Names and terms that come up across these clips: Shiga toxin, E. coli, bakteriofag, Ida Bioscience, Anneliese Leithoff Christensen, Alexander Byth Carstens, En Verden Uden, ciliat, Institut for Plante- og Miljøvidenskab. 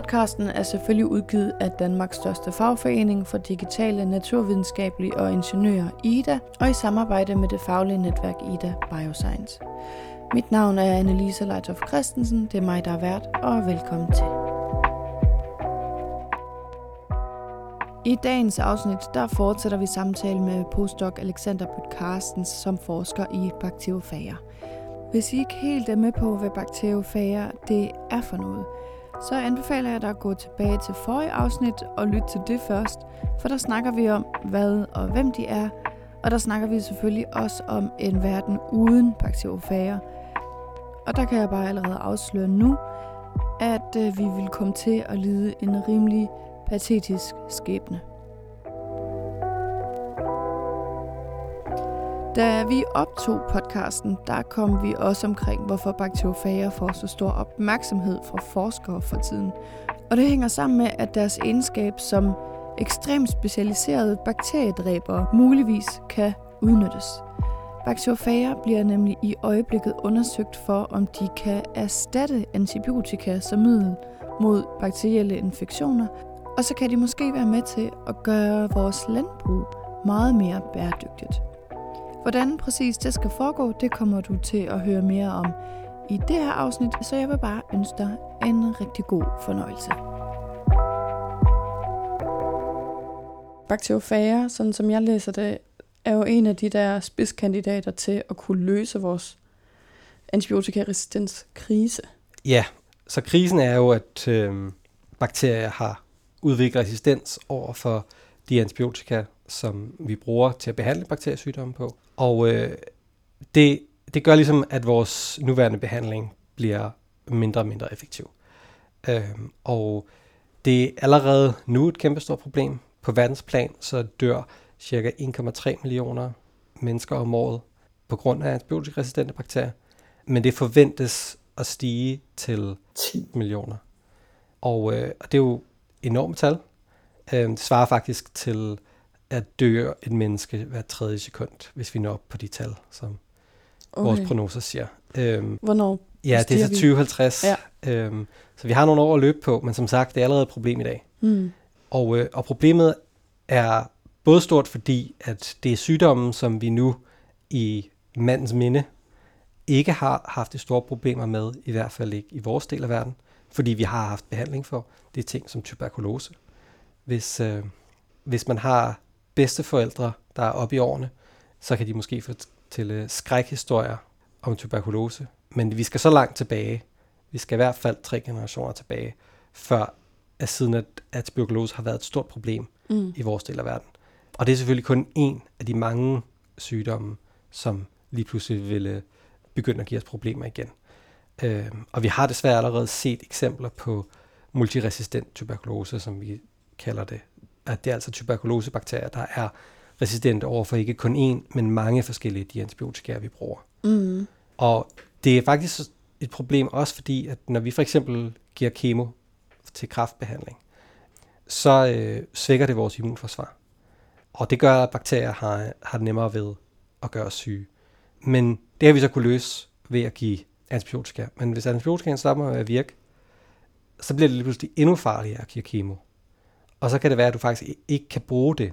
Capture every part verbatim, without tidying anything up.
Podcasten er selvfølgelig udgivet af Danmarks største fagforening for digitale, naturvidenskabelige og ingeniører, I D A, og i samarbejde med det faglige netværk Ida Bioscience. Mit navn er Anneliese Leithoff Christensen, det er mig, der er vært, og velkommen til. I dagens afsnit, der fortsætter vi samtale med postdoc Alexander Byth Carstens, som forsker i bakteriofager. Hvis I ikke helt er med på, hvad bakteriofager det er for noget, så anbefaler jeg dig at gå tilbage til forrige afsnit og lytte til det først, for der snakker vi om, hvad og hvem de er, og der snakker vi selvfølgelig også om en verden uden bakteriofager. Og der kan jeg bare allerede afsløre nu, at vi vil komme til at lide en rimelig patetisk skæbne. Da vi optog podcasten, der kom vi også omkring, hvorfor bakteriofager får så stor opmærksomhed fra forskere for tiden. Og det hænger sammen med, at deres egenskab som ekstremt specialiserede bakteriedræbere muligvis kan udnyttes. Bakteriofager bliver nemlig i øjeblikket undersøgt for, om de kan erstatte antibiotika som middel mod bakterielle infektioner, og så kan de måske være med til at gøre vores landbrug meget mere bæredygtigt. Hvordan præcis det skal foregå, det kommer du til at høre mere om i det her afsnit, så jeg vil bare ønske dig en rigtig god fornøjelse. Bakteriofager, sådan som jeg læser det, er jo en af de der spidskandidater til at kunne løse vores antibiotikaresistenskrise. Ja, så krisen er jo, at øh, bakterier har udvikler resistens over for de antibiotika, som vi bruger til at behandle bakteriesygdomme på. Og øh, det, det gør ligesom, at vores nuværende behandling bliver mindre og mindre effektiv. Øh, og det er allerede nu et kæmpestort problem. På verdensplan så dør ca. en komma tre millioner mennesker om året på grund af antibiotikaresistente bakterier. Men det forventes at stige til ti millioner. Og, øh, og det er jo enormt tal. Det svarer faktisk til at dør et menneske hver tredje sekund, hvis vi når op på de tal, som okay. vores prognoser siger. Hvornår? Ja, det er så tyve halvtreds. Ja. Så vi har nogle år at løbe på, men som sagt, det er allerede et problem i dag. Mm. Og, og problemet er både stort, fordi at det er sygdommen, som vi nu i mandens minde ikke har haft de store problemer med, i hvert fald ikke i vores del af verden, fordi vi har haft behandling for. Det er ting som tuberkulose. Hvis, øh, hvis man har bedsteforældre, der er oppe i årene, så kan de måske fortælle skrækhistorier om tuberkulose. Men vi skal så langt tilbage, vi skal i hvert fald tre generationer tilbage, før at siden at, at tuberkulose har været et stort problem mm. i vores del af verden. Og det er selvfølgelig kun en af de mange sygdomme, som lige pludselig ville begynde at give os problemer igen. Øh, og vi har desværre allerede set eksempler på multiresistent tuberkulose, som vi kalder det. At det er altså tuberkulosebakterier, der er resistente over for ikke kun én, men mange forskellige de antibiotika, vi bruger. Mm. Og det er faktisk et problem også, fordi at når vi for eksempel giver kemo til kræftbehandling, så øh, svækker det vores immunforsvar. Og det gør, at bakterier har, har nemmere ved at gøre os syge. Men det har vi så kunne løse ved at give antibiotika. Men hvis antibiotikaen stopper med at virke, så bliver det lige pludselig endnu farligere at give kemo. Og så kan det være, at du faktisk ikke kan bruge det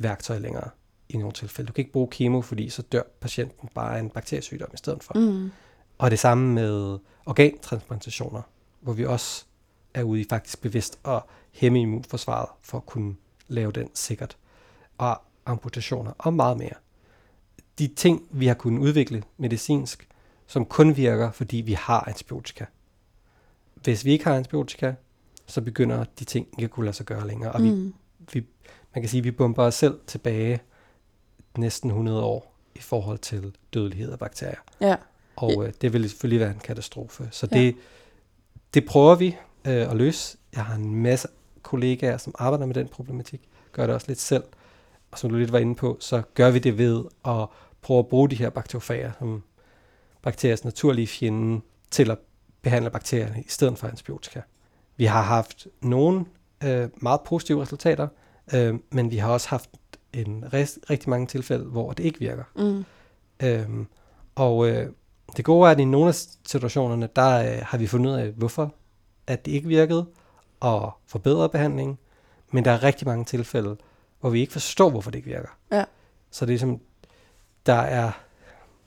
værktøj længere i nogle tilfælde. Du kan ikke bruge kemo, fordi så dør patienten bare af en bakteriesygdom i stedet for. Mm. Og det samme med organtransplantationer, hvor vi også er ude i faktisk bevidst at hæmme immunforsvaret for at kunne lave den sikkert. Og amputationer og meget mere. De ting, vi har kunnet udvikle medicinsk, som kun virker, fordi vi har antibiotika. Hvis vi ikke har antibiotika, så begynder de ting ikke at kunne lade sig gøre længere. Og mm. vi, vi, man kan sige, at vi bomber os selv tilbage næsten hundrede år i forhold til dødelighed af bakterier. Ja. Og øh, det vil selvfølgelig være en katastrofe. Så det, ja. det prøver vi øh, at løse. Jeg har en masse kollegaer, som arbejder med den problematik, gør det også lidt selv. Og som du lidt var inde på, så gør vi det ved at prøve at bruge de her bakteriofager, som bakteriers naturlige fjende, til at behandle bakterierne i stedet for antibiotika. Vi har haft nogle øh, meget positive resultater, øh, men vi har også haft en rest, rigtig mange tilfælde, hvor det ikke virker. Mm. Øhm, og øh, det gode er, at i nogle af situationerne, der øh, har vi fundet ud af, hvorfor at det ikke virkede, og forbedrede behandlingen, men der er rigtig mange tilfælde, hvor vi ikke forstår, hvorfor det ikke virker. Ja. Så det er ligesom, der er,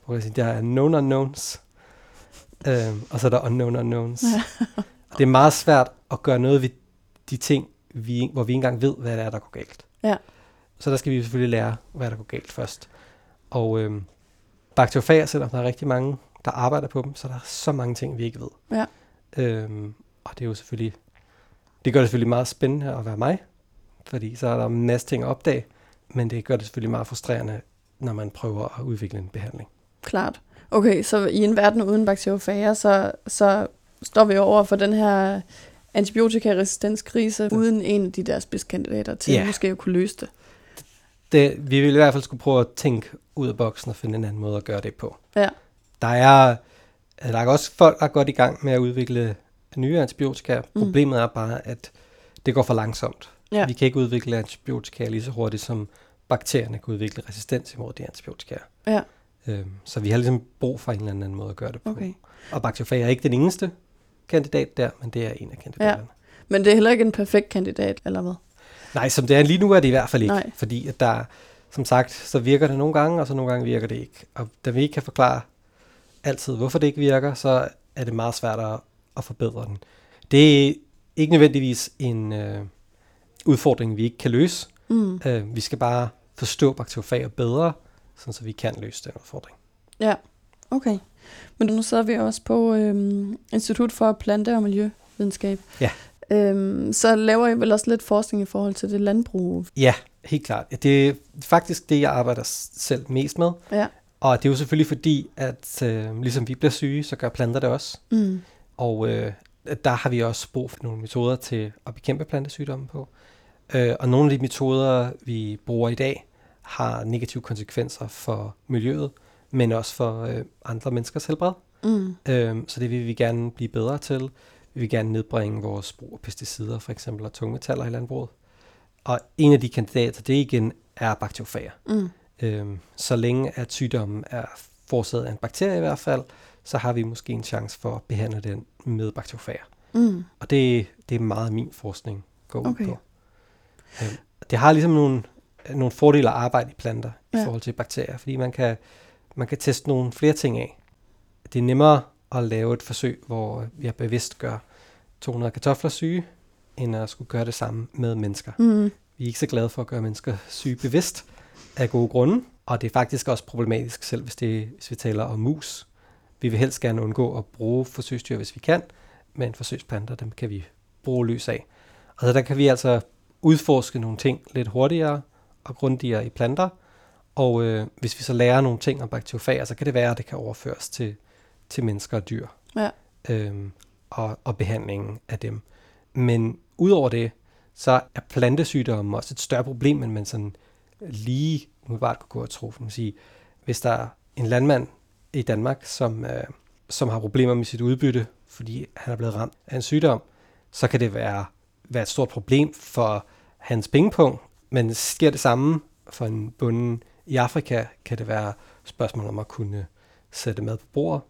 hvor kan jeg sige, der er known unknowns, øhm, og så er der unknown unknowns. Ja. Det er meget svært at gøre noget ved de ting, vi, hvor vi ikke engang ved, hvad der er, der går galt. Ja. Så der skal vi selvfølgelig lære, hvad der går galt først. Og øhm, bakteriofager, selvom der er rigtig mange, der arbejder på dem, så der er så mange ting, vi ikke ved. Ja. Øhm, og det er jo selvfølgelig, det gør det selvfølgelig meget spændende at være mig, fordi så er der en masse ting at opdage, men det gør det selvfølgelig meget frustrerende, når man prøver at udvikle en behandling. Klart. Okay, så i en verden uden bakteriofager, så, så står vi over for den her antibiotikaresistenskrise, uden en af de der spidskandidater til, yeah. måske at kunne løse det. Det, vi vil i hvert fald skulle prøve at tænke ud af boksen og finde en anden måde at gøre det på. Ja. Der er, der er også folk, der er godt i gang med at udvikle nye antibiotika. Mm. Problemet er bare, at det går for langsomt. Ja. Vi kan ikke udvikle antibiotika lige så hurtigt, som bakterierne kan udvikle resistens imod de antibiotika. Ja. Øhm, så vi har ligesom brug for en eller anden måde at gøre det på. Okay. Og bakteriofager er ikke den eneste kandidat der, men det er en af kandidaterne. Ja. Men det er heller ikke en perfekt kandidat, eller hvad? Nej, som det er lige nu, er det i hvert fald ikke. Nej. Fordi at der, som sagt, så virker det nogle gange, og så nogle gange virker det ikke. Og da vi ikke kan forklare altid, hvorfor det ikke virker, så er det meget svært at, at forbedre den. Det er ikke nødvendigvis en øh, udfordring, vi ikke kan løse. Mm. Øh, vi skal bare forstå bakteriofager bedre, sådan så vi kan løse den udfordring. Ja, okay. Men nu sidder vi også på øh, Institut for Plante- og Miljøvidenskab. Ja. Øhm, så laver I vel også lidt forskning i forhold til det landbrug? Ja, helt klart. Det er faktisk det, jeg arbejder selv mest med. Ja. Og det er jo selvfølgelig fordi, at øh, ligesom vi bliver syge, så gør planter det også. Mm. Og øh, der har vi også brug for nogle metoder til at bekæmpe plantesygdomme på. Øh, og nogle af de metoder, vi bruger i dag, har negative konsekvenser for miljøet, men også for øh, andre menneskers helbred. Mm. Øh, så det vil vi gerne blive bedre til. Vi vil gerne nedbringe vores brug af pesticider, for eksempel, og tungmetaller i landbruget. Og en af de kandidater, det igen, er bakteriofager. Mm. Øhm, så længe at sygdommen er forårsaget af en bakterie i hvert fald, så har vi måske en chance for at behandle den med bakteriofager. Mm. Og det, det er meget min forskning går ud okay. på. Øhm, det har ligesom nogle, nogle fordele at arbejde i planter ja. I forhold til bakterier, fordi man kan, man kan teste nogle flere ting af. Det er nemmere at lave et forsøg, hvor jeg bevidst gør to hundrede kartofler syge, end at skulle gøre det samme med mennesker. Mm. Vi er ikke så glade for at gøre mennesker syge bevidst af gode grunde, og det er faktisk også problematisk, selv hvis, det, hvis vi taler om mus. Vi vil helst gerne undgå at bruge forsøgsdyr, hvis vi kan, men forsøgsplanter, dem kan vi bruge løs af. Og så der kan vi altså udforske nogle ting lidt hurtigere og grundigere i planter, og øh, hvis vi så lærer nogle ting om bakteriofager, så kan det være, at det kan overføres til til mennesker og dyr, ja. øhm, og, og behandlingen af dem. Men udover det, så er plantesygdomme også et større problem, end man sådan lige umiddelbart kunne gå og tro. Sige, hvis der er en landmand i Danmark, som, øh, som har problemer med sit udbytte, fordi han er blevet ramt af en sygdom, så kan det være, være et stort problem for hans pengepunkt. Men sker det samme for en bonde i Afrika, kan det være spørgsmål om at kunne sætte mad på bordet.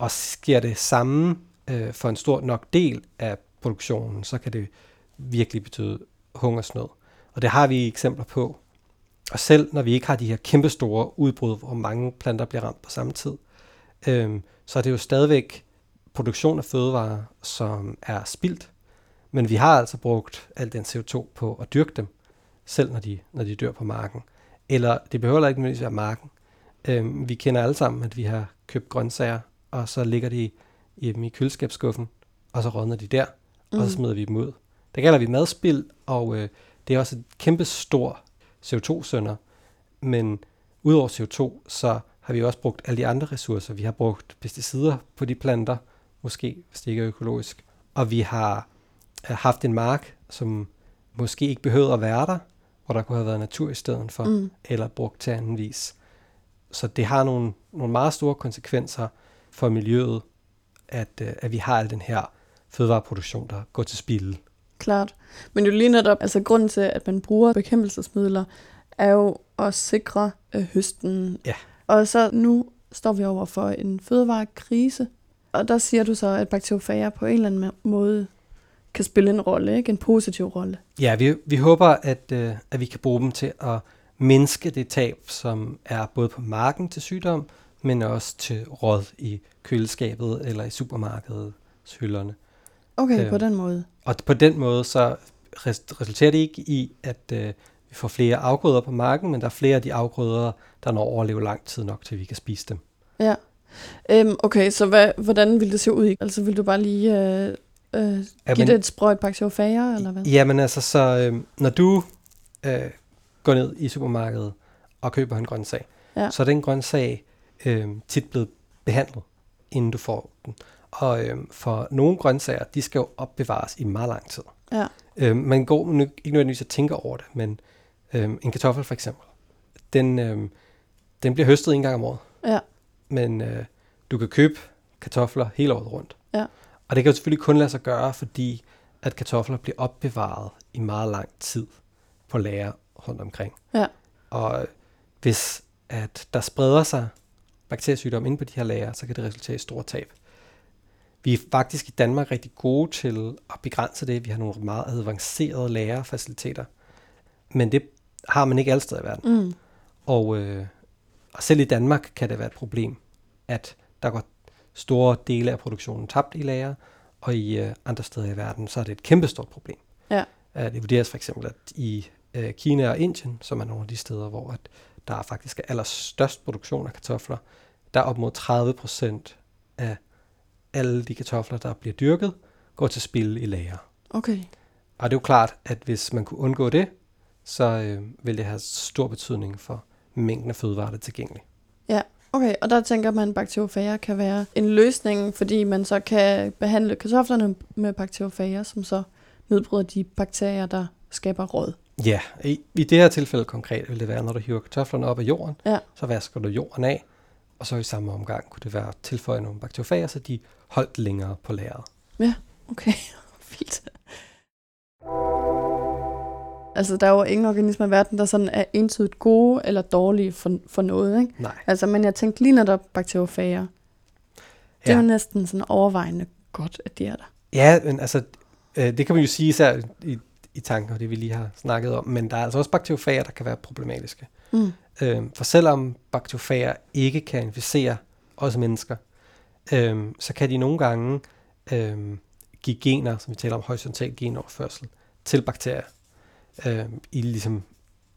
Og sker det samme øh, for en stor nok del af produktionen, så kan det virkelig betyde hungersnød. Og det har vi eksempler på. Og selv når vi ikke har de her kæmpestore udbrud, hvor mange planter bliver ramt på samme tid, øh, så er det jo stadigvæk produktion af fødevarer, som er spildt. Men vi har altså brugt al den C O to på at dyrke dem, selv når de, når de dør på marken. Eller det behøver ikke nødvendigvis være marken. Øh, vi kender alle sammen, at vi har købt grøntsager, og så ligger de i, i køleskabsskuffen, og så rådner de der, mm. og så smider vi dem ud. Der kalder vi madspild, og øh, det er også et kæmpe stor C O to-synder. Men udover C O to, så har vi også brugt alle de andre ressourcer. Vi har brugt pesticider på de planter, måske hvis det ikke er økologisk. Og vi har øh, haft en mark, som måske ikke behøvede at være der, hvor der kunne have været natur i stedet for, mm. eller brugt til anden vis. Så det har nogle, nogle meget store konsekvenser for miljøet, at, at vi har al den her fødevareproduktion, der går til spilde. Klart. Men jo lige netop, altså grunden til, at man bruger bekæmpelsesmidler, er jo at sikre øh, høsten. Ja. Og så nu står vi over for en fødevarekrise, og der siger du så, at bakteriofager på en eller anden måde kan spille en rolle, ikke? En positiv rolle. Ja, vi, vi håber, at, øh, at vi kan bruge dem til at mindske det tab, som er både på marken til sygdom, men også til råd i køleskabet eller i supermarkedets hylderne. Okay, øh, på den måde. Og på den måde så resulterer det ikke i, at øh, vi får flere afgrøder på marken, men der er flere af de afgrøder, der når overleve lang tid nok, til vi kan spise dem. Ja. Øhm, okay, så hvad, hvordan ville det se ud? Altså vil du bare lige øh, øh, give ja, men, det et sprøjt bakteriofager, eller hvad? Jamen altså, så øh, når du øh, går ned i supermarkedet og køber en grøntsag, ja. så er den grøntsag øh, tit blevet behandlet, inden du får den. Og øh, for nogle grøntsager, de skal jo opbevares i meget lang tid. Ja. Øh, man går nu, ikke nødvendigvis at tænke over det, men øh, en kartoffel for eksempel, den, øh, den bliver høstet en gang om året. Ja. Men øh, du kan købe kartofler hele året rundt. Ja. Og det kan jo selvfølgelig kun lade sig gøre, fordi at kartofler bliver opbevaret i meget lang tid på lagre rundt omkring. Ja. Og hvis at der spreder sig bakteriesygdom inde på de her lagre, så kan det resultere i store tab. Vi er faktisk i Danmark rigtig gode til at begrænse det. Vi har nogle meget avancerede lagerfaciliteter. Men det har man ikke alle steder i verden. Mm. Og, øh, og selv i Danmark kan det være et problem, at der går store dele af produktionen tabt i lager, og i øh, andre steder i verden, så er det et kæmpestort problem. Ja. Det vurderes for eksempel, at i øh, Kina og Indien, som er nogle af de steder, hvor at der faktisk er allerstørst produktion af kartofler, der er op mod tredive procent af alle de kartofler, der bliver dyrket, går til spil i lagre. Okay. Og det er jo klart, at hvis man kunne undgå det, så øh, vil det have stor betydning for mængden af fødevarer, der er tilgængelig. Ja, okay. Og der tænker man, at bakteriofager kan være en løsning, fordi man så kan behandle kartoflerne med bakteriofager, som så nedbryder de bakterier, der skaber råd. Ja, i, i det her tilfælde konkret vil det være, når du hiver kartoflerne op af jorden, ja. så vasker du jorden af, og så i samme omgang kunne det være at tilføje nogle bakteriofager, så de holdt længere på lageret. Ja, okay. Fint. Altså, der er jo ingen organismer i verden, der sådan er entydigt gode eller dårlige for, for noget, ikke? Nej. Altså, men jeg tænkte lige netop bakteriofager. Det ja. er jo næsten sådan overvejende godt, at de er der. Ja, men altså, øh, det kan man jo sige især i, i tanken af det, vi lige har snakket om, men der er altså også bakteriofager, der kan være problematiske. Mm. Øh, for selvom bakteriofager ikke kan inficere os mennesker, Øhm, så kan de nogle gange øhm, give gener, som vi taler om horisontal genoverførsel, til bakterier, øhm, i ligesom,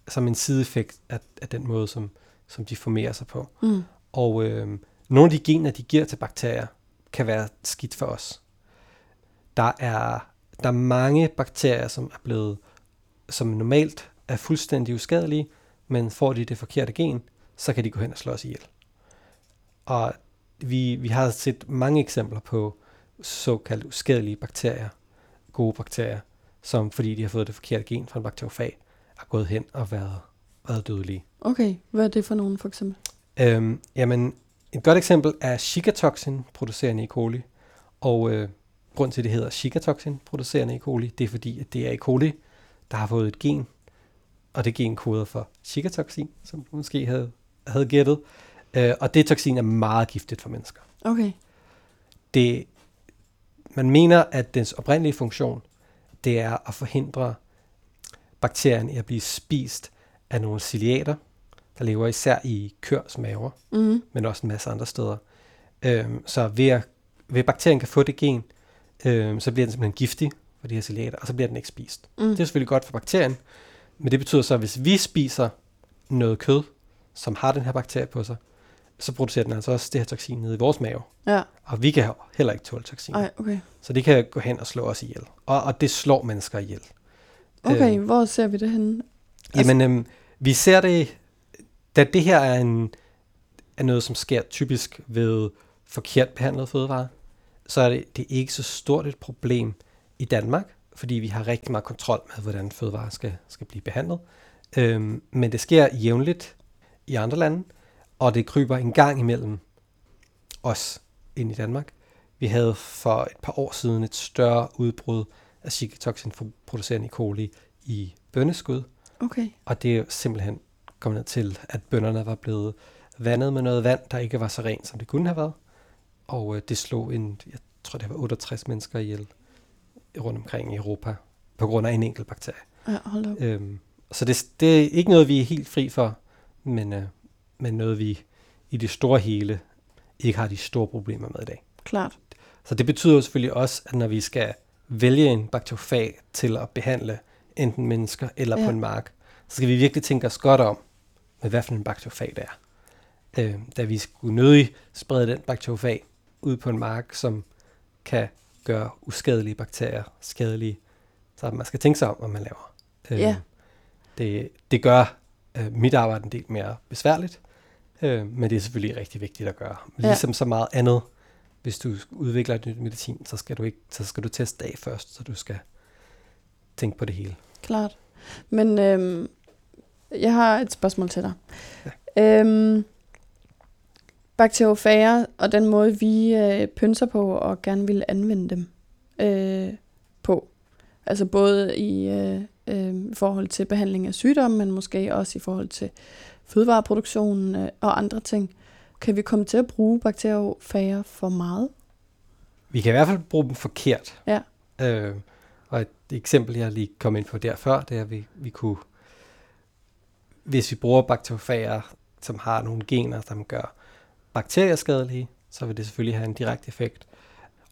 som en sideeffekt af, af den måde, som, som de formerer sig på. Mm. Og øhm, nogle af de gener, de giver til bakterier, kan være skidt for os. Der er, der er mange bakterier, som er blevet, som normalt er fuldstændig uskadelige, men får de det forkerte gen, så kan de gå hen og slå os ihjel. Og Vi, vi har set mange eksempler på såkaldt uskadelige bakterier, gode bakterier, som fordi de har fået det forkerte gen fra en bakteriofag, er gået hen og været, været dødelige. Okay, hvad er det for nogen for eksempel? Øhm, jamen, et godt eksempel er Shiga toxin producerende E. coli, og øh, grund til det hedder Shiga toxin producerende E. coli, det er fordi, at det er E. coli, der har fået et gen, og det gen koder for Shiga toxin, som du måske havde, havde gættet. Uh, og det toksin er meget giftigt for mennesker. Okay. Det, man mener, at dens oprindelige funktion, det er at forhindre bakterien i at blive spist af nogle ciliater, der lever især i køers maver, mm-hmm. men også en masse andre steder. Uh, så ved at, ved at bakterien kan få det gen, uh, så bliver den simpelthen giftig for de her ciliater, og så bliver den ikke spist. Mm. Det er selvfølgelig godt for bakterien, men det betyder så, at hvis vi spiser noget kød, som har den her bakterie på sig, så producerer den altså også det her toksin nede i vores mave. Ja. Og vi kan heller ikke tåle toksiner. Ej, okay. Så det kan gå hen og slå os ihjel. Og, og det slår mennesker ihjel. Okay, øhm, hvor ser vi det henne? Altså... Jamen, øhm, vi ser det, da det her er, en, er noget, som sker typisk ved forkert behandlede fødevarer, så er det, det er ikke så stort et problem i Danmark, fordi vi har rigtig meget kontrol med, hvordan fødevarer skal, skal blive behandlet. Øhm, men det sker jævnligt i andre lande, og det kryber en gang imellem os ind i Danmark. Vi havde for et par år siden et større udbrud af Shiga toxin producerende E. coli i bønneskud. Okay. Og det er simpelthen kommet ned til, at bønderne var blevet vandet med noget vand, der ikke var så rent, som det kunne have været. Og øh, det slog en, jeg tror det var otteogtres mennesker ihjel rundt omkring i Europa på grund af en enkelt bakterie. Ja, hold op. Øhm, så det, det er ikke noget, vi er helt fri for, men, øh, men noget, vi i det store hele ikke har de store problemer med i dag. Klart. Så det betyder jo selvfølgelig også, at når vi skal vælge en bakteriofag til at behandle enten mennesker eller ja. på en mark, så skal vi virkelig tænke os godt om, med hvad for en bakteriofag det er. Øh, da vi skulle nødig sprede den bakteriofag ud på en mark, som kan gøre uskadelige bakterier skadelige, så man skal tænke sig om, hvad man laver. Øh, ja. det, det gør øh, mit arbejde en del mere besværligt, øh, men det er selvfølgelig rigtig vigtigt at gøre. Ligesom ja. så meget andet. Hvis du udvikler et nyt medicin, så skal du ikke, så skal du teste af først, så du skal tænke på det hele. Klart. Men øhm, jeg har et spørgsmål til dig. Ja. Øhm, bakteriofager og den måde, vi øh, pynser på og gerne vil anvende dem øh, på. Altså både i øh, øh, forhold til behandling af sygdomme, men måske også i forhold til fødevareproduktion øh, og andre ting. Kan vi komme til at bruge bakteriofager for meget? Vi kan i hvert fald bruge dem forkert. Ja. Øh, og et eksempel, jeg lige kom ind på der før, det er, at vi, vi kunne, hvis vi bruger bakteriofager, som har nogle gener, som gør bakterier skadelige, så vil det selvfølgelig have en direkte effekt.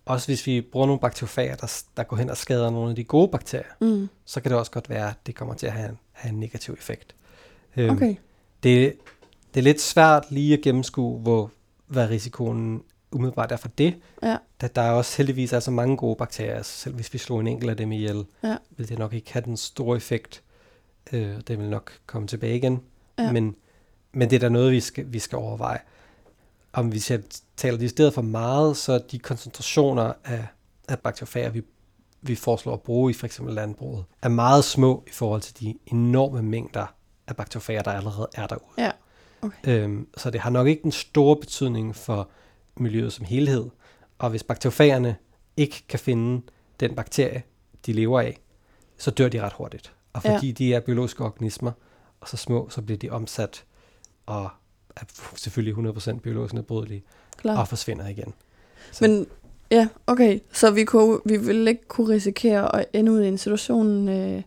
Også hvis vi bruger nogle bakteriofager, der, der går hen og skader nogle af de gode bakterier, mm. så kan det også godt være, at det kommer til at have en, have en negativ effekt. Øh, okay. Det Det er lidt svært lige at gennemskue, hvor, hvad risikoen umiddelbart er for det. Ja. Da der også heldigvis er så mange gode bakterier, så selv hvis vi slog en enkelt af dem ihjel, ja. vil det nok ikke have den store effekt. Øh, det vil nok komme tilbage igen. Ja. Men, men det er da noget, vi skal, vi skal overveje. Om vi taler det i stedet for meget, så de koncentrationer af, af bakteriofager, vi, vi foreslår at bruge i f.eks. landbruget, er meget små i forhold til de enorme mængder af bakteriofager, der allerede er derude. Ja. Okay. Øhm, så det har nok ikke den store betydning for miljøet som helhed. Og hvis bakteriofagerne ikke kan finde den bakterie, de lever af, så dør de ret hurtigt. Og fordi ja. de er biologiske organismer, og så små, så bliver de omsat og er selvfølgelig hundrede procent biologisk nedbrydelige og forsvinder igen. Så. Men ja, okay. Så vi, kunne, vi ville ikke kunne risikere at ende ud i en situation øh,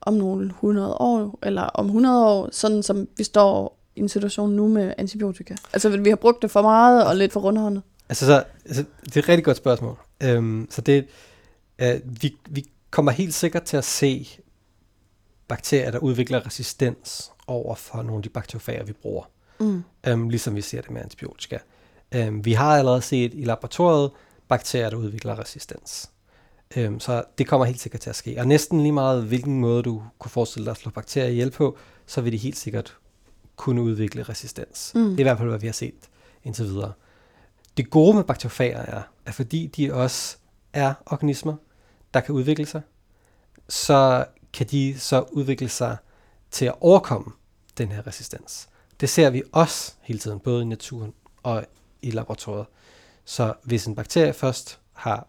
om nogle hundrede år, eller om hundrede år, sådan som vi står i en situation nu med antibiotika? Altså, vi har brugt det for meget og lidt for rundhåndet? Altså, så, altså det er et rigtig godt spørgsmål. Øhm, så det, øh, vi, vi kommer helt sikkert til at se bakterier, der udvikler resistens over for nogle af de bakteriofager, vi bruger. Mm. Øhm, ligesom vi ser det med antibiotika. Øhm, vi har allerede set i laboratoriet bakterier, der udvikler resistens. Øhm, så det kommer helt sikkert til at ske. Og næsten lige meget, hvilken måde du kunne forestille dig at slå bakterier ihjel på, så vil de helt sikkert kunne udvikle resistens. Mm. Det er i hvert fald, hvad vi har set indtil videre. Det gode med bakteriofager er, at fordi de også er organismer, der kan udvikle sig, så kan de så udvikle sig til at overkomme den her resistens. Det ser vi også hele tiden, både i naturen og i laboratoriet. Så hvis en bakterie først har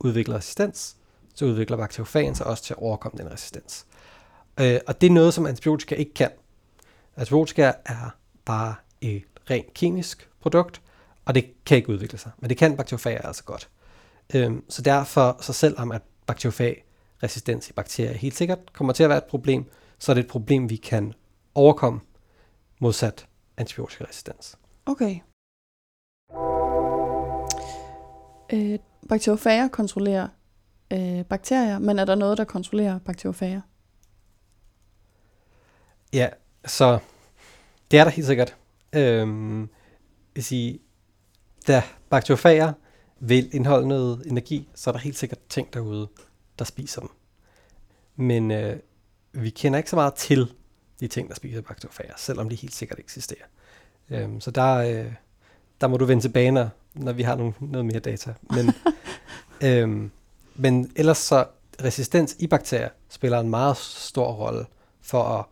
udviklet resistens, så udvikler bakteriofagen sig også til at overkomme den resistens. Øh, og det er noget, som antibiotika ikke kan. Antibiotika er bare et rent kemisk produkt, og det kan ikke udvikle sig. Men det kan bakteriofager altså godt. Øhm, så derfor, så selvom at bakteriofagresistens i bakterier helt sikkert kommer til at være et problem, så er det et problem, vi kan overkomme modsat antibiotikaresistens. Okay. Øh, bakteriofager kontrollerer øh, bakterier, men er der noget, der kontrollerer bakteriofager? Ja, så det er der helt sikkert. Øhm, vil sige, da bakteriofager vil indeholde noget energi, så er der helt sikkert ting derude, der spiser dem. Men øh, vi kender ikke så meget til de ting, der spiser bakteriofager, selvom de helt sikkert eksisterer. Øhm, så der, øh, der må du vende tilbage, når, når vi har nogle, noget mere data. Men, øhm, men ellers så resistens i bakterier spiller en meget stor rolle for at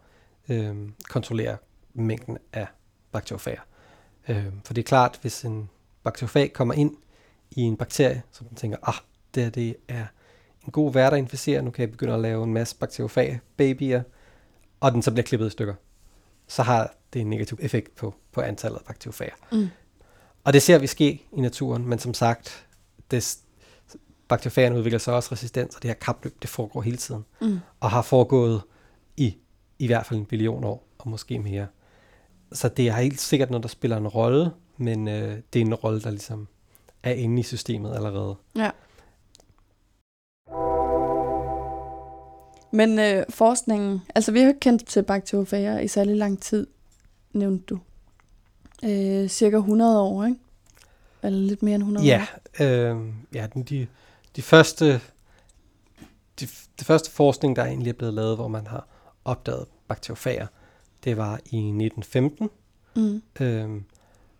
kontrollere mængden af bakteriofager. For det er klart, hvis en bakteriofag kommer ind i en bakterie, så man tænker, ah, det her, det er en god vært at inficere, nu kan jeg begynde at lave en masse bakteriofag-babyer, og den så bliver klippet i stykker, så har det en negativ effekt på, på antallet af bakteriofager. Mm. Og det ser vi ske i naturen, men som sagt, det, bakteriofagerne udvikler så også resistens, og det her kapløb, det foregår hele tiden, mm. og har foregået i i hvert fald en billion år, og måske mere. Så det er helt sikkert noget, der spiller en rolle, men øh, det er en rolle, der ligesom er inde i systemet allerede. Ja. Men øh, forskningen, altså vi har jo ikke kendt til bakteriofager i særlig lang tid, nævnte du. Øh, cirka hundrede år, ikke? Eller lidt mere end hundrede ja, år? Øh, ja, de, de første, de, de første forskning, der egentlig er blevet lavet, hvor man har opdaget bakteriofager, det var i nitten femten. Mm. Øh,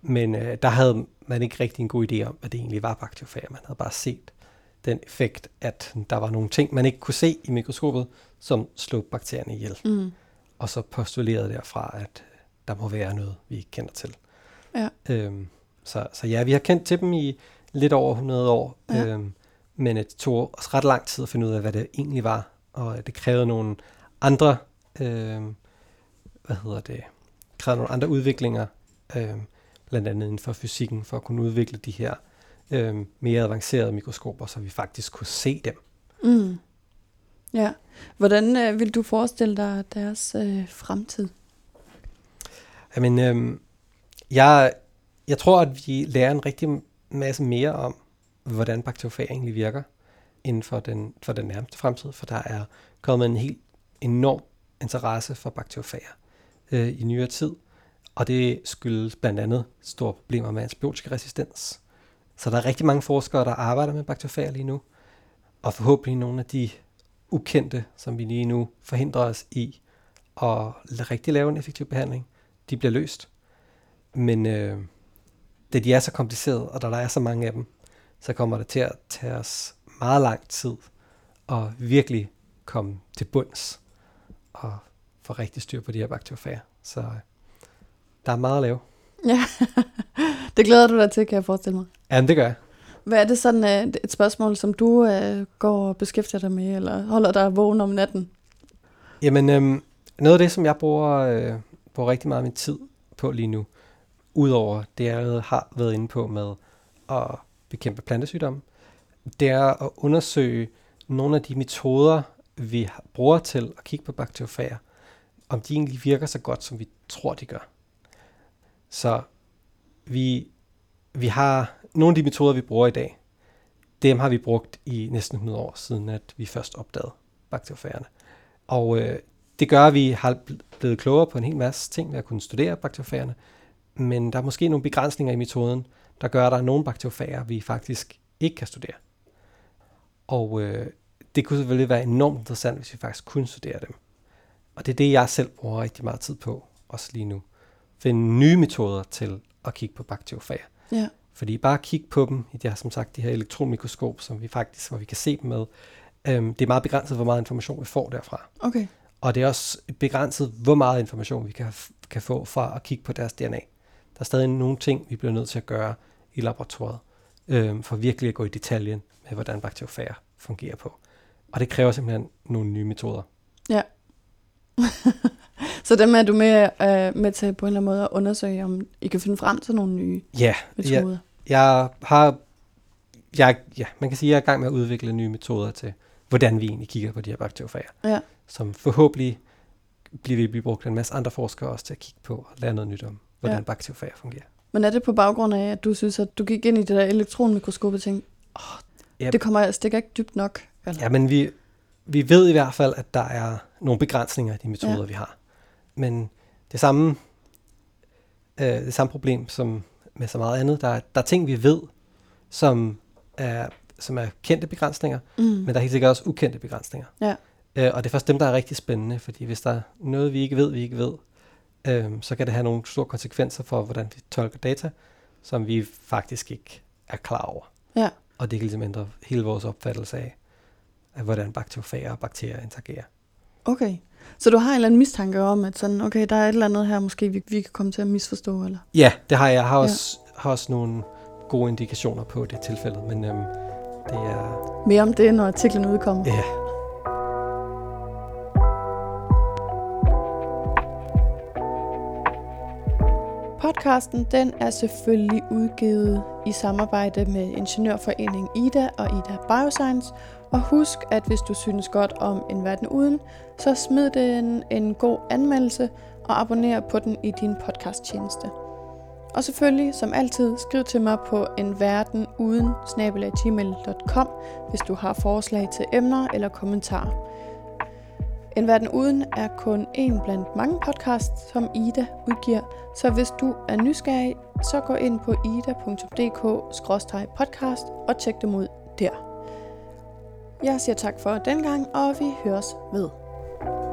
men øh, der havde man ikke rigtig en god idé om, hvad det egentlig var bakteriofager. Man havde bare set den effekt, at der var nogle ting, man ikke kunne se i mikroskopet, som slog bakterierne ihjel. Mm. Og så postulerede derfra, at der må være noget, vi ikke kender til. Ja. Øhm, så, så ja, vi har kendt til dem i lidt over hundrede år, ja. øhm, men det tog os ret lang tid at finde ud af, hvad det egentlig var, og det krævede nogle andre, øhm, hvad hedder det, krævede nogle andre udviklinger, øhm, blandt andet inden for fysikken, for at kunne udvikle de her Øh, mere avancerede mikroskoper, så vi faktisk kunne se dem. Mm. Ja. Hvordan øh, vil du forestille dig deres øh, fremtid? Jamen, øh, jeg, jeg tror, at vi lærer en rigtig masse mere om, hvordan bakteriofager egentlig virker inden for den, for den nærmeste fremtid, for der er kommet en helt enorm interesse for bakteriofager øh, i nyere tid, og det skyldes blandt andet store problemer med antibiotikaresistens. Så der er rigtig mange forskere, der arbejder med bakteriofager lige nu, og forhåbentlig nogle af de ukendte, som vi lige nu forhindrer os i at rigtig lave en effektiv behandling, de bliver løst. Men øh, da de er så komplicerede, og da der er så mange af dem, så kommer det til at tage os meget lang tid at virkelig komme til bunds og få rigtig styr på de her bakteriofager. Så der er meget at lave. Ja, det glæder du dig til, kan jeg forestille mig. Jamen, det gør jeg. Hvad er det sådan et spørgsmål, som du øh, går og beskæftiger dig med, eller holder dig vågen om natten? Jamen, øhm, noget af det, som jeg bruger, øh, bruger rigtig meget min tid på lige nu, udover det, jeg allerede har været inde på med at bekæmpe plantesygdomme, det er at undersøge nogle af de metoder, vi bruger til at kigge på bakteriofager, om de egentlig virker så godt, som vi tror, de gør. Så vi, vi har nogle af de metoder, vi bruger i dag, dem har vi brugt i næsten hundrede år, siden at vi først opdagede bakteriofagerne. Og øh, det gør, at vi har blevet klogere på en hel masse ting ved at kunne studere bakteriofagerne, men der er måske nogle begrænsninger i metoden, der gør, at der er nogle bakteriofager, vi faktisk ikke kan studere. Og øh, det kunne selvfølgelig være enormt interessant, hvis vi faktisk kunne studere dem. Og det er det, jeg selv bruger rigtig meget tid på, også lige nu. Finde nye metoder til at kigge på bakteriofager. Ja. Fordi bare at kigge på dem i det her, som sagt, det her elektronmikroskop, som vi faktisk, hvor vi kan se dem med, øhm, det er meget begrænset, hvor meget information vi får derfra. Okay. Og det er også begrænset, hvor meget information vi kan, kan få fra at kigge på deres D N A. Der er stadig nogle ting, vi bliver nødt til at gøre i laboratoriet, øhm, for virkelig at gå i detaljen med, hvordan bakteriofager fungerer på. Og det kræver simpelthen nogle nye metoder. Ja. Så dem er du med, øh, med til på en eller anden måde at undersøge, om I kan finde frem til nogle nye yeah, metoder? Ja, jeg har, jeg, ja, man kan sige, at jeg er i gang med at udvikle nye metoder til, hvordan vi egentlig kigger på de her bakteriofager, ja. Som forhåbentlig bliver vi brugt en masse andre forskere også til at kigge på og lære noget nyt om, hvordan ja. Bakteriofager fungerer. Men er det på baggrund af, at du synes, at du gik ind i det der elektronmikroskop og tænkte, oh, yep. det kommer jeg stikker ikke dybt nok? Eller? Ja, men vi, vi ved i hvert fald, at der er nogle begrænsninger i de metoder, ja. Vi har. Men det samme, øh, det samme problem som med så meget andet, der, der er ting, vi ved, som er, som er kendte begrænsninger, mm. men der er helt sikkert også ukendte begrænsninger. Ja. Øh, og det er først dem, der er rigtig spændende, fordi hvis der er noget, vi ikke ved, vi ikke ved, øh, så kan det have nogle store konsekvenser for, hvordan vi tolker data, som vi faktisk ikke er klar over. Ja. Og det kan ligesom ændre hele vores opfattelse af, af hvordan bakteriofager og bakterier interagerer. Okay. Så du har en eller anden mistanke om, at sådan, okay, der er et eller andet her, måske vi, vi kan komme til at misforstå, eller? Ja, det har jeg. Jeg har også, ja. har også nogle gode indikationer på det tilfælde, men øhm, det er... Mere om det, når artiklen udkommer. Ja. Podcasten, den er selvfølgelig udgivet i samarbejde med Ingeniørforeningen Ida og Ida Bioscience. Og husk, at hvis du synes godt om En Verden Uden, så smid den en god anmeldelse og abonner på den i din podcasttjeneste. Og selvfølgelig, som altid, skriv til mig på enverdenuden snabel-a gmail punktum com, hvis du har forslag til emner eller kommentarer. En Verden Uden er kun en blandt mange podcasts, som Ida udgiver, så hvis du er nysgerrig, så gå ind på ida punktum d k skråstreg podcast og tjek dem ud der. Jeg siger tak for den gang, og vi høres ved.